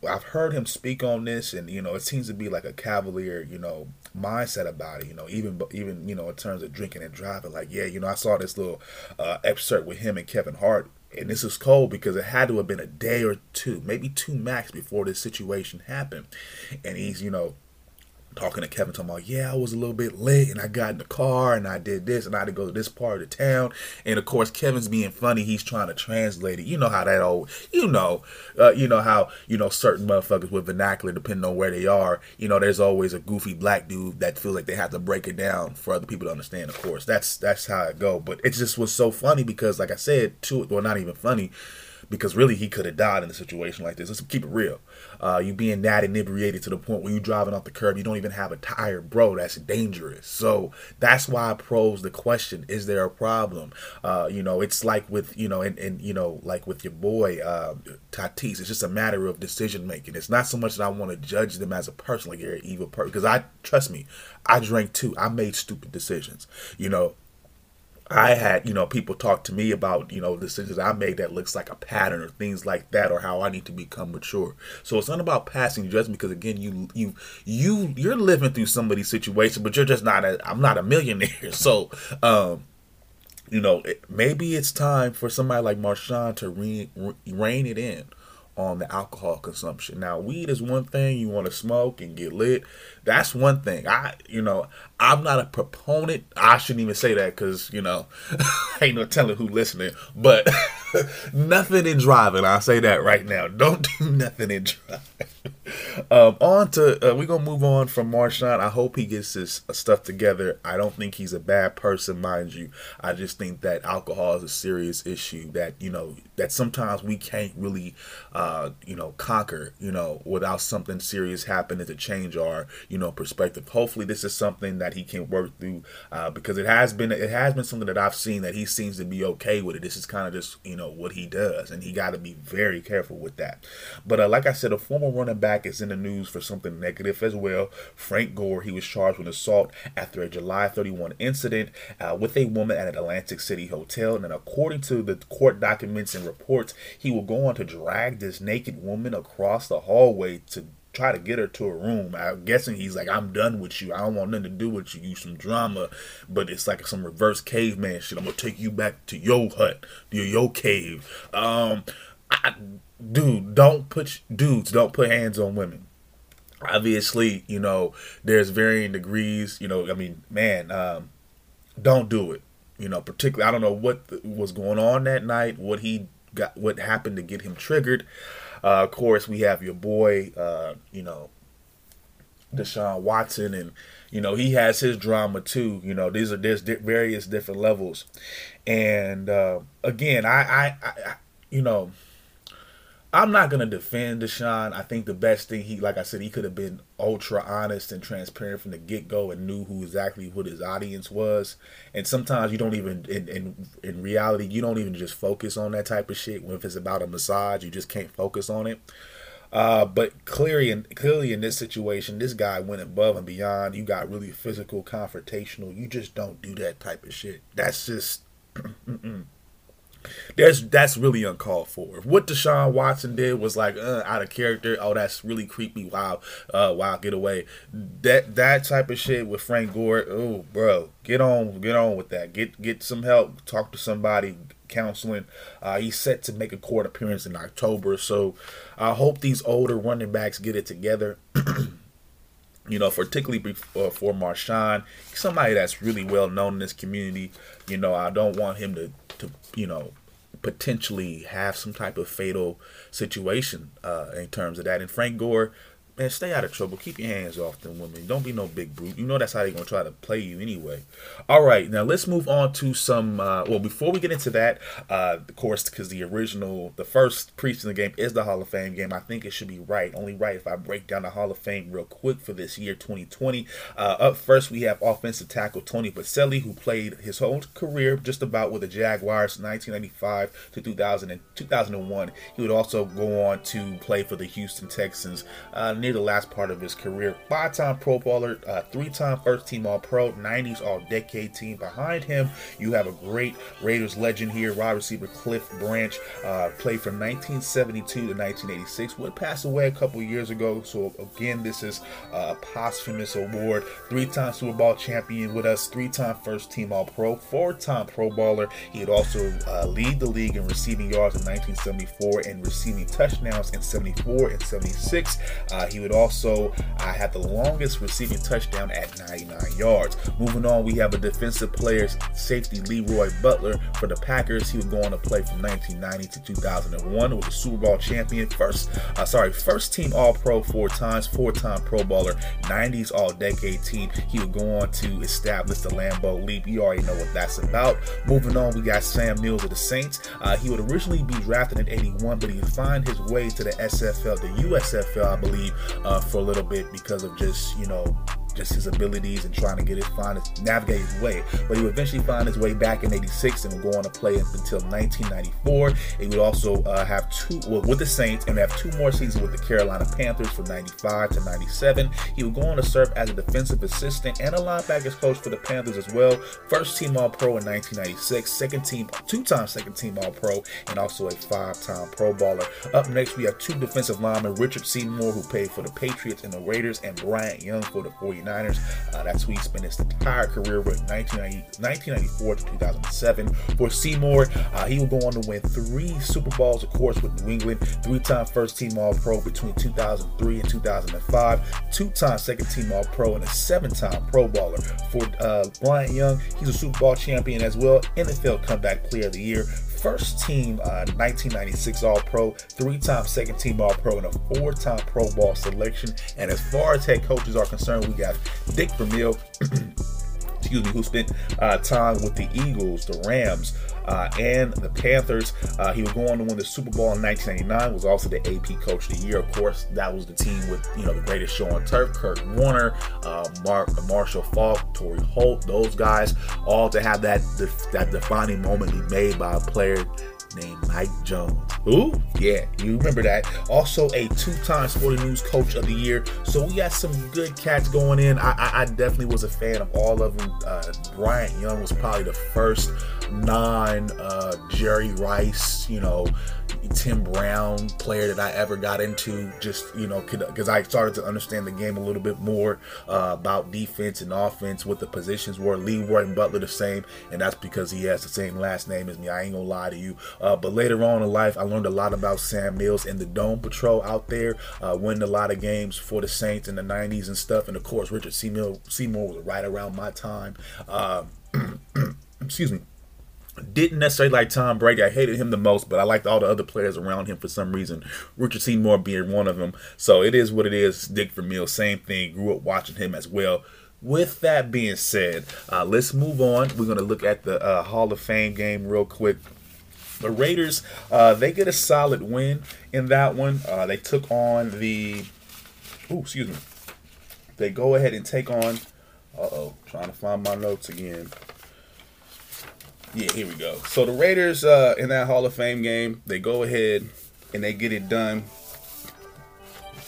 I've heard him speak on this, and, you know, it seems to be like a cavalier, you know, mindset about it, you know, even, you know, in terms of drinking and driving. Like, yeah, you know, I saw this little excerpt with him and Kevin Hart, and this is cold because it had to have been a day or two, maybe two max, before this situation happened. And he's, you know, talking to Kevin, talking about, yeah, I was a little bit late, and I got in the car, and I did this, and I had to go to this part of the town. And of course, Kevin's being funny. He's trying to translate it. You know how that old, you know how, you know, certain motherfuckers with vernacular, depending on where they are, you know, there's always a goofy black dude that feels like they have to break it down for other people to understand. Of course, that's how it go. But it just was so funny because, like I said, not even funny. Because really, he could have died in a situation like this. Let's keep it real. You being that inebriated to the point where you're driving off the curb, you don't even have a tire, bro. That's dangerous. So that's why I pose the question: is there a problem? You know, it's like with, you know, and you know, like with your boy Tatis. It's just a matter of decision making. It's not so much that I want to judge them as a person, like you're an evil person. Because trust me, I drank too. I made stupid decisions. You know. I had, you know, people talk to me about, you know, decisions I made that looks like a pattern or things like that, or how I need to become mature. So it's not about passing judgment because, again, you're living through somebody's situation, but you're just I'm not a millionaire. So, you know, maybe it's time for somebody like Marshawn to rein it in. on the alcohol consumption. Now, weed is one thing. You want to smoke and get lit. That's one thing. I'm not a proponent. I shouldn't even say that because, you know, ain't no telling who listening. But nothing in driving. I'll say that right now. Don't do nothing in driving. We're going to move on from Marchand. I hope he gets his stuff together. I don't think he's a bad person, mind you. I just think that alcohol is a serious issue that, you know, that sometimes we can't really, conquer, without something serious happening to change our, perspective. Hopefully this is something that he can work through, because it has been something that I've seen that he seems to be okay with it. This is kind of just, what he does, and he got to be very careful with that. But like I said, a former running back is in the news for something negative as well. Frank Gore, he was charged with assault after a July 31 incident with a woman at an Atlantic City hotel. And then according to the court documents and reports, he will go on to drag this naked woman across the hallway to try to get her to a room. I'm guessing he's like, I'm done with you. I don't want nothing to do with you. You some drama. But it's like some reverse caveman shit. I'm going to take you back to your hut, your cave. Dudes, don't put hands on women. Obviously, there's varying degrees. Don't do it. Particularly, I don't know what was going on that night, what happened to get him triggered. Of course, we have your boy, Deshaun Watson, and, he has his drama too. There's various different levels. And, again, I'm not going to defend Deshaun. I think the best thing he could have been ultra honest and transparent from the get-go and knew exactly what his audience was. And sometimes you don't even, in reality, you don't even just focus on that type of shit. When if it's about a massage, you just can't focus on it. But clearly in this situation, this guy went above and beyond. You got really physical, confrontational. You just don't do that type of shit. That's just... That's really uncalled for. What Deshaun Watson did was like out of character. Oh, that's really creepy. Wow, get away. That type of shit with Frank Gore. Oh, bro, get on with that. Get some help. Talk to somebody. Counseling. He's set to make a court appearance in October. So I hope these older running backs get it together. Particularly for Marshawn, somebody that's really well known in this community. I don't want him to potentially have some type of fatal situation in terms of that. And Frank Gore, man, stay out of trouble. Keep your hands off them women. Don't be no big brute. That's how they're going to try to play you anyway. All right, now let's move on to some, before we get into that, of course, because the first preseason game is the Hall of Fame game. I think it should be only right if I break down the Hall of Fame real quick for this year, 2020. Up first, we have offensive tackle Tony Baselli, who played his whole career just about with the Jaguars, 1995 to 2001. He would also go on to play for the Houston Texans near the last part of his career. 5-time Pro Bowler, 3-time first-team All-Pro, 90s All-Decade team. Behind him, you have a great Raiders legend here, wide receiver Cliff Branch, played from 1972 to 1986, would pass away a couple years ago, so again, this is a posthumous award. 3-time Super Bowl champion with us, 3-time first-team All-Pro, 4-time Pro Bowler. He would also lead the league in receiving yards in 1974 and receiving touchdowns in 74 and 76. He would also have the longest receiving touchdown at 99 yards. Moving on, we have a defensive player, safety Leroy Butler for the Packers. He would go on to play from 1990 to 2001 with a Super Bowl champion, first-team All-Pro 4 times, 4-time Pro Bowler, 90s All-Decade team. He would go on to establish the Lambeau Leap. You already know what that's about. Moving on, we got Sam Mills of the Saints. He would originally be drafted in 81, but he would find his way to the SFL, the USFL, I believe, for a little bit because of just his abilities and trying to navigate his way. But he would eventually find his way back in 86 and would go on to play until 1994. He would also have two with the Saints and have 2 more seasons with the Carolina Panthers from 95 to 97. He would go on to serve as a defensive assistant and a linebackers coach for the Panthers as well. First team All-Pro in 1996, 2-time second-team All-Pro, and also a 5-time Pro Bowler. Up next, we have 2 defensive linemen, Richard Seymour, who played for the Patriots and the Raiders, and Bryant Young for the 49ers. 49ers. That's who he spent his entire career with, 1994 to 2007. For Seymour, he will go on to win 3 Super Bowls, of course, with New England, 3-time first-team All-Pro between 2003 and 2005, 2-time second-team All-Pro, and a 7-time Pro Bowler. For Bryant Young, he's a Super Bowl champion as well, NFL Comeback Player of the Year, first-team 1996 All-Pro, 3-time second-team All-Pro, and a 4-time Pro Bowl selection. And as far as head coaches are concerned, we got Dick Vermeil, excuse me, who spent time with the Eagles, the Rams, and the Panthers. He was going to win the Super Bowl in 1999, was also the AP Coach of the Year. Of course, that was the team with, you know, the greatest show on turf, Kurt Warner, Marshall Falk, Torrey Holt, those guys, all to have that defining moment be made by a player named Mike Jones. Ooh, yeah, you remember that. Also a 2-time Sporting News Coach of the Year. So we got some good cats going in. I definitely was a fan of all of them. Bryant Young was probably the first non-Jerry Rice, you know, Tim Brown player that I ever got into, just, you know, because I started to understand the game a little bit more about defense and offense, what the positions were. Leroy and Butler the same, and that's because he has the same last name as me. I ain't gonna lie to you. But later on in life, I learned a lot about Sam Mills and the Dome Patrol out there, winning a lot of games for the Saints in the 90s and stuff. And of course, Richard Seymour was right around my time. Excuse me. Didn't necessarily like Tom Brady. I hated him the most, but I liked all the other players around him for some reason, Richard Seymour being one of them. So it is what it is. Dick Vermeil, same thing. Grew up watching him as well. With that being said, let's move on. We're going to look at the Hall of Fame game real quick. The Raiders, they get a solid win in that one. They took on the... Ooh, excuse me. They go ahead and take on... Uh-oh, trying to find my notes again. Yeah, here we go. So the Raiders in that Hall of Fame game, they go ahead and they get it done.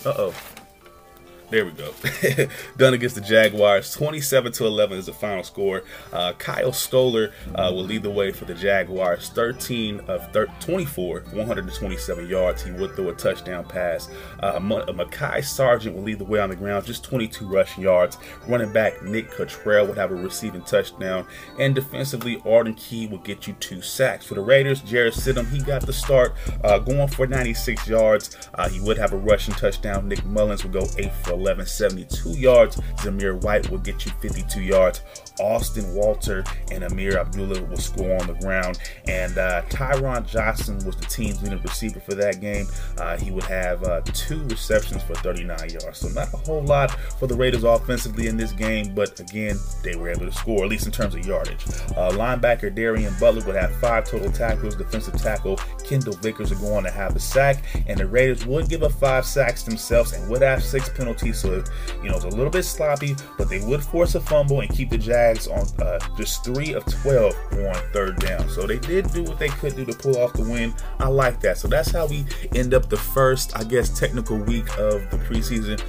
Uh-oh. There we go. Done against the Jaguars. 27-11 is the final score. Kyle Stoller will lead the way for the Jaguars. 13 of 24, 127 yards. He would throw a touchdown pass. Mekhi Sargent will lead the way on the ground. Just 22 rushing yards. Running back Nick Cottrell would have a receiving touchdown. And defensively, Arden Key will get you 2 sacks. For the Raiders, Jarrett Stidham, he got the start, going for 96 yards. He would have a rushing touchdown. Nick Mullins would go 8 for 11, 72 yards. Zamir White will get you 52 yards. Austin Walter and Amir Abdullah will score on the ground. And Tyron Johnson was the team's leading receiver for that game. He would have 2 receptions for 39 yards. So not a whole lot for the Raiders offensively in this game, but again, they were able to score, at least in terms of yardage. Linebacker Darian Butler would have 5 total tackles. Defensive tackle Kendall Vickers are going to have a sack. And the Raiders would give up 5 sacks themselves and would have 6 penalties. So, you know, it's a little bit sloppy, but they would force a fumble and keep the Jags on just 3 of 12 on 3rd down. So they did do what they could do to pull off the win. I like that. So that's how we end up the first, I guess, technical week of the preseason.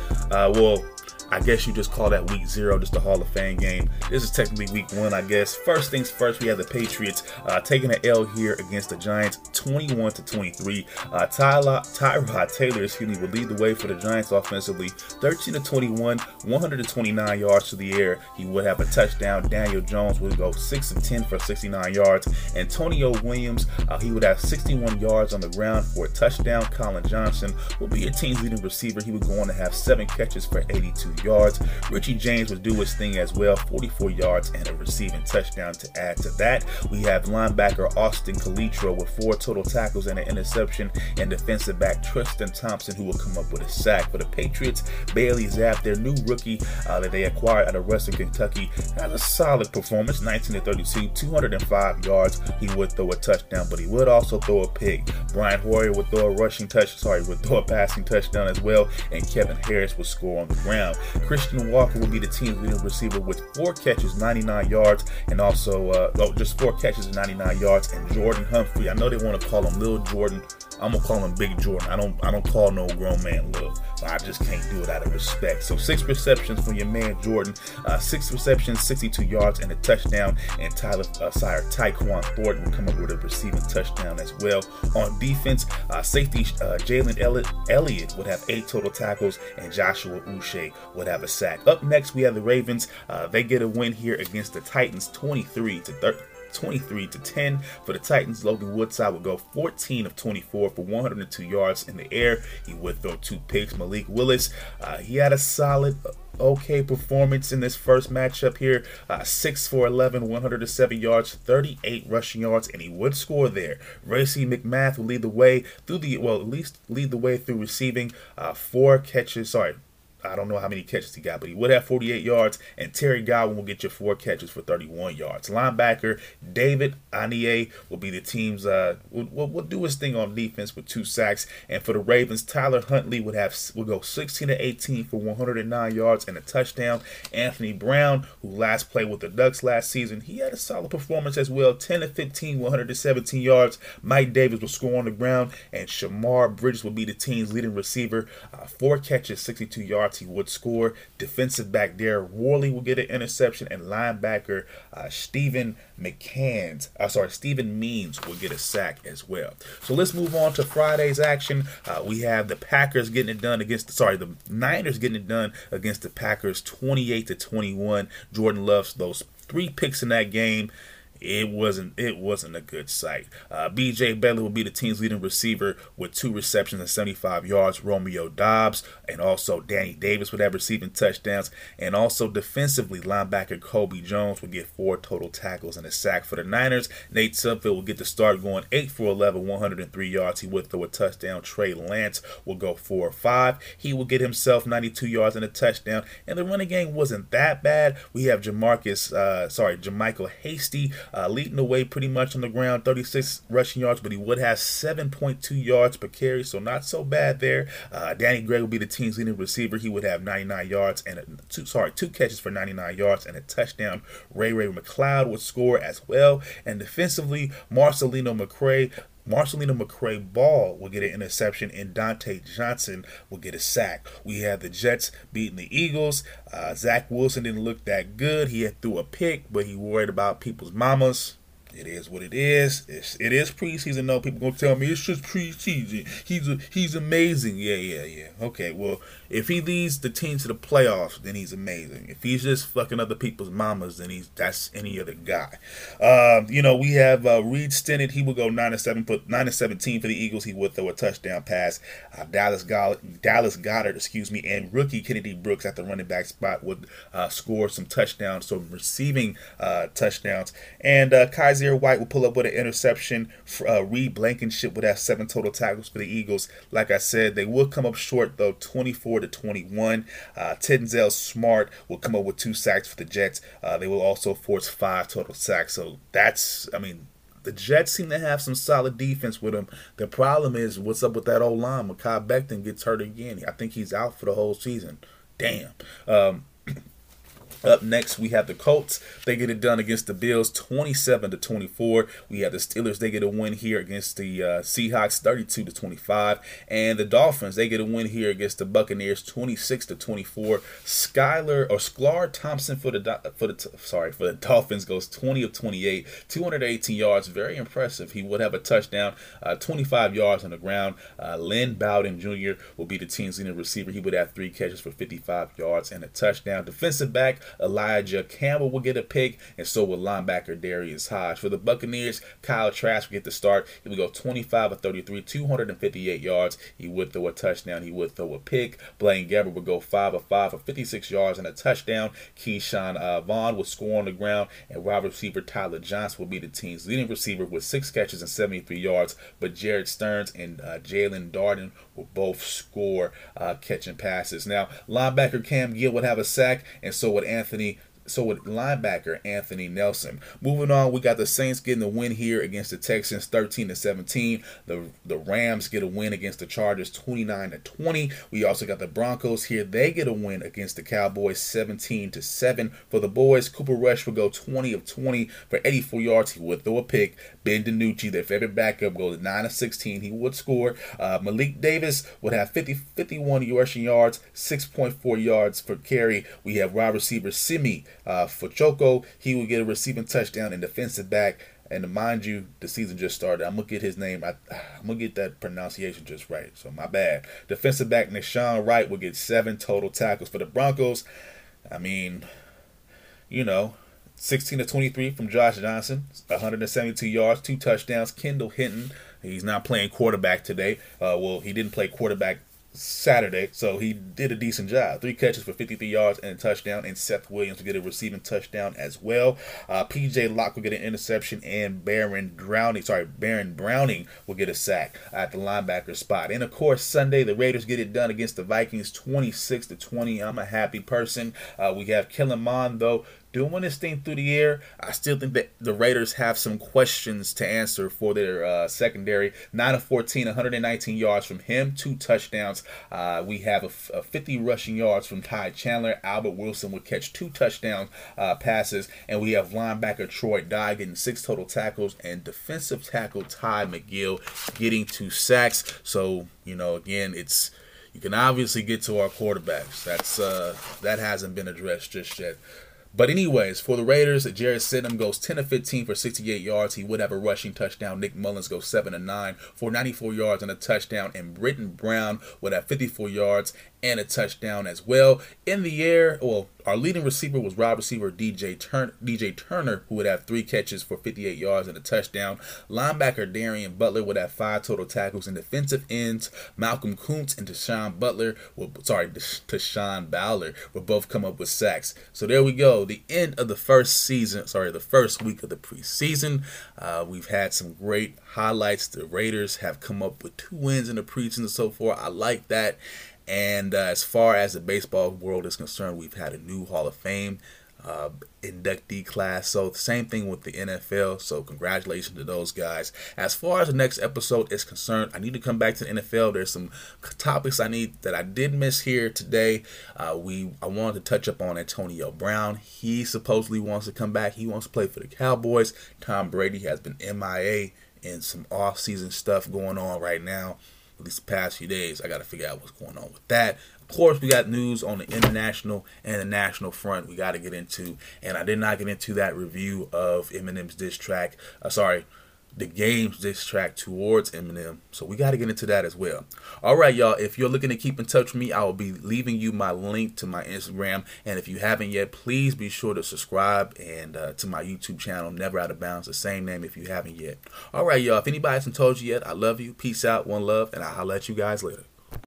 Well, I guess you just call that week 0, just the Hall of Fame game. This is technically week 1, I guess. First things first, we have the Patriots taking an L here against the Giants, 21-23. Tyrod Taylor, will lead the way for the Giants offensively, 13-21, 129 yards to the air. He would have a touchdown. Daniel Jones would go 6 of 10 for 69 yards. Antonio Williams, he would have 61 yards on the ground for a touchdown. Colin Johnson will be your team's leading receiver. He would go on to have 7 catches for 82 yards. Richie James would do his thing as well, 44 yards and a receiving touchdown to add to that. We have linebacker Austin Calitro with 4 total tackles and an interception, and defensive back Tristan Thompson, who will come up with a sack. For the Patriots, Bailey Zapp, their new rookie that they acquired out of Western Kentucky, has a solid performance, 19-32, 205 yards. He would throw a touchdown, but he would also throw a pick. Brian Hoyer would throw a passing touchdown as well, and Kevin Harris would score on the ground. Christian Walker will be the team's leading receiver with 4 catches, 99 yards, and also just 4 catches and 99 yards. And Jordan Humphrey, I know they want to call him Lil Jordan. I'm gonna call him Big Jordan. I don't call no grown man Lil. I just can't do it out of respect. So 6 receptions from your man Jordan, 6 receptions, 62 yards and a touchdown, and Tyquan Thornton will come up with a receiving touchdown as well. On defense, safety Jalen Elliott would have 8 total tackles, and Joshua Uche would have a sack. Up next, we have the Ravens. They get a win here against the Titans, 23-10 for the Titans. Logan Woodside would go 14 of 24 for 102 yards in the air. He would throw 2 picks. Malik Willis, he had a solid, okay performance in this first matchup here. 6 for 11, 107 yards, 38 rushing yards, and he would score there. Racey McMath will lead the way through the, well, at least lead the way through receiving. 4 catches, sorry, I don't know how many catches he got, but he would have 48 yards, and Terry Godwin will get you 4 catches for 31 yards. Linebacker David Anier will be the team's, will do his thing on defense with 2 sacks. And for the Ravens, Tyler Huntley will go 16 to 18 for 109 yards and a touchdown. Anthony Brown, who last played with the Ducks last season, he had a solid performance as well, 10 to 15, 117 yards. Mike Davis will score on the ground, and Shamar Bridges will be the team's leading receiver. 4 catches, 62 yards. He would score. Defensive back Derek Worley will get an interception, and linebacker Stephen Means will get a sack as well. So let's move on to Friday's action. We have the Packers getting it done against, the Niners getting it done against the Packers, 28-21. Jordan Love's those 3 picks in that game. It wasn't a good sight. B.J. Bailey will be the team's leading receiver with 2 receptions and 75 yards. Romeo Doubs and also Danny Davis would have receiving touchdowns. And also defensively, linebacker Kobe Jones will get 4 total tackles and a sack for the Niners. Nate Sudfeld will get the start going, 8 for 11, 103 yards. He would throw a touchdown. Trey Lance will go 4 or 5. He will get himself 92 yards and a touchdown. And the running game wasn't that bad. We have JaMychal Hasty leading the way pretty much on the ground, 36 rushing yards, but he would have 7.2 yards per carry, so not so bad there. Danny Gregg will be the team's leading receiver. He would have 2 catches for 99 yards and a touchdown. Ray McLeod would score as well. And defensively, Marcelino McCray Ball will get an interception, and Dante Johnson will get a sack. We had the Jets beating the Eagles. Zach Wilson didn't look that good. He had threw a pick, but he worried about people's mamas. It is what it is. It is preseason, though. People gonna tell me it's just preseason. He's amazing. Yeah. Okay, well, if he leads the team to the playoffs, then he's amazing. If he's just fucking other people's mamas, then that's any other guy. We have Reed Stennett. He will go 9 to 17 for the Eagles. He would throw a touchdown pass. Dallas Goedert, and rookie Kennedy Brooks at the running back spot would score some touchdowns, some receiving touchdowns, and Kaiser White will pull up with an interception. Reed Blankenship would have 7 total tackles for the Eagles. Like I said, they will come up short, though, 24-21. Tenzel Smart will come up with 2 sacks for the Jets. They will also force 5 total sacks. So the Jets seem to have some solid defense with them. The problem is, what's up with that old line? Mekhi Becton gets hurt again. I think he's out for the whole season. Damn. Up next, we have the Colts. They get it done against the Bills, 27-24. We have the Steelers. They get a win here against the Seahawks, 32-25. And the Dolphins, they get a win here against the Buccaneers, 26-24. Sklar Thompson for the Dolphins goes 20 of 28, 218 yards. Very impressive. He would have a touchdown, 25 yards on the ground. Lynn Bowden Jr. will be the team's leading receiver. He would have 3 catches for 55 yards and a touchdown. Defensive back Elijah Campbell will get a pick, and so will linebacker Darius Hodge. For the Buccaneers, Kyle Trask will get the start. He will go 25 of 33, 258 yards. He would throw a touchdown. He would throw a pick. Blaine Gabbert would go 5 of 5 for 56 yards and a touchdown. Keyshawn Vaughn will score on the ground, and wide receiver Tyler Johnson will be the team's leading receiver with 6 catches and 73 yards. But Jared Stearns and Jalen Darden will both score catching passes. Now, linebacker Cam Gill would have a sack, and so would Anthony so with linebacker Anthony Nelson. Moving on, we got the Saints getting the win here against the Texans, 13-17. The Rams get a win against the Chargers, 29-20. We also got the Broncos here. They get a win against the Cowboys, 17-7. For the boys, Cooper Rush will go 20 of 20 for 84 yards. He would throw a pick. Ben DiNucci, their favorite backup, goes 9 of 16. He would score. Malik Davis would have 51 rushing yards, 6.4 yards per carry. We have wide receiver Simi Fachoko. He will get a receiving touchdown and defensive back. And mind you, the season just started. I'm going to get his name. I'm going to get that pronunciation just right. So my bad. Defensive back N'Shawn Wright will get 7 total tackles. For the Broncos, I mean, you know, 16 of 23 from Josh Johnson, 172 yards, 2 touchdowns. Kendall Hinton, he's not playing quarterback today. Well, he didn't play quarterback Saturday, so he did a decent job. 3 catches for 53 yards and a touchdown, and Seth Williams will get a receiving touchdown as well. P.J. Locke will get an interception, and Baron Browning will get a sack at the linebacker spot. And, of course, Sunday, the Raiders get it done against the Vikings, 26-20. I'm a happy person. We have Kellen Mond, though, doing this thing through the air. I still think that the Raiders have some questions to answer for their secondary. 9 of 14, 119 yards from him, 2 touchdowns. We have a 50 rushing yards from Ty Chandler. Albert Wilson would catch 2 touchdown passes. And we have linebacker Troy Dye getting 6 total tackles, and defensive tackle Ty McGill getting 2 sacks. So, you know, again, it's, you can obviously get to our quarterbacks. That's that hasn't been addressed just yet. But anyways, for the Raiders, Jarrett Stidham goes 10 of 15 for 68 yards. He would have a rushing touchdown. Nick Mullins goes 7 of 9 for 94 yards and a touchdown. And Britton Brown would have 54 yards and a touchdown as well. In the air, well, our leading receiver was wide receiver DJ Turner, who would have 3 catches for 58 yards and a touchdown. Linebacker Darian Butler would have 5 total tackles, and defensive ends Malcolm Kuntz and Tashaun Bowler would both come up with sacks. So there we go. The end of the first week of the preseason. We've had some great highlights. The Raiders have come up with 2 wins in the preseason so far. I like that. And as far as the baseball world is concerned, we've had a new Hall of Fame inductee class. So the same thing with the NFL. So congratulations to those guys. As far as the next episode is concerned, I need to come back to the NFL. There's some topics that I did miss here today. I wanted to touch up on Antonio Brown. He supposedly wants to come back. He wants to play for the Cowboys. Tom Brady has been MIA and some off-season stuff going on right now. At least the past few days, I got to figure out what's going on with that. Of course, we got news on the international and the national front we got to get into. And I did not get into that review of Eminem's diss track. The game's diss track towards Eminem. So we got to get into that as well. All right, y'all. If you're looking to keep in touch with me, I will be leaving you my link to my Instagram. And if you haven't yet, please be sure to subscribe and to my YouTube channel, Never Out of Bounds, the same name if you haven't yet. All right, y'all. If anybody hasn't told you yet, I love you. Peace out. One love. And I'll holler at you guys later.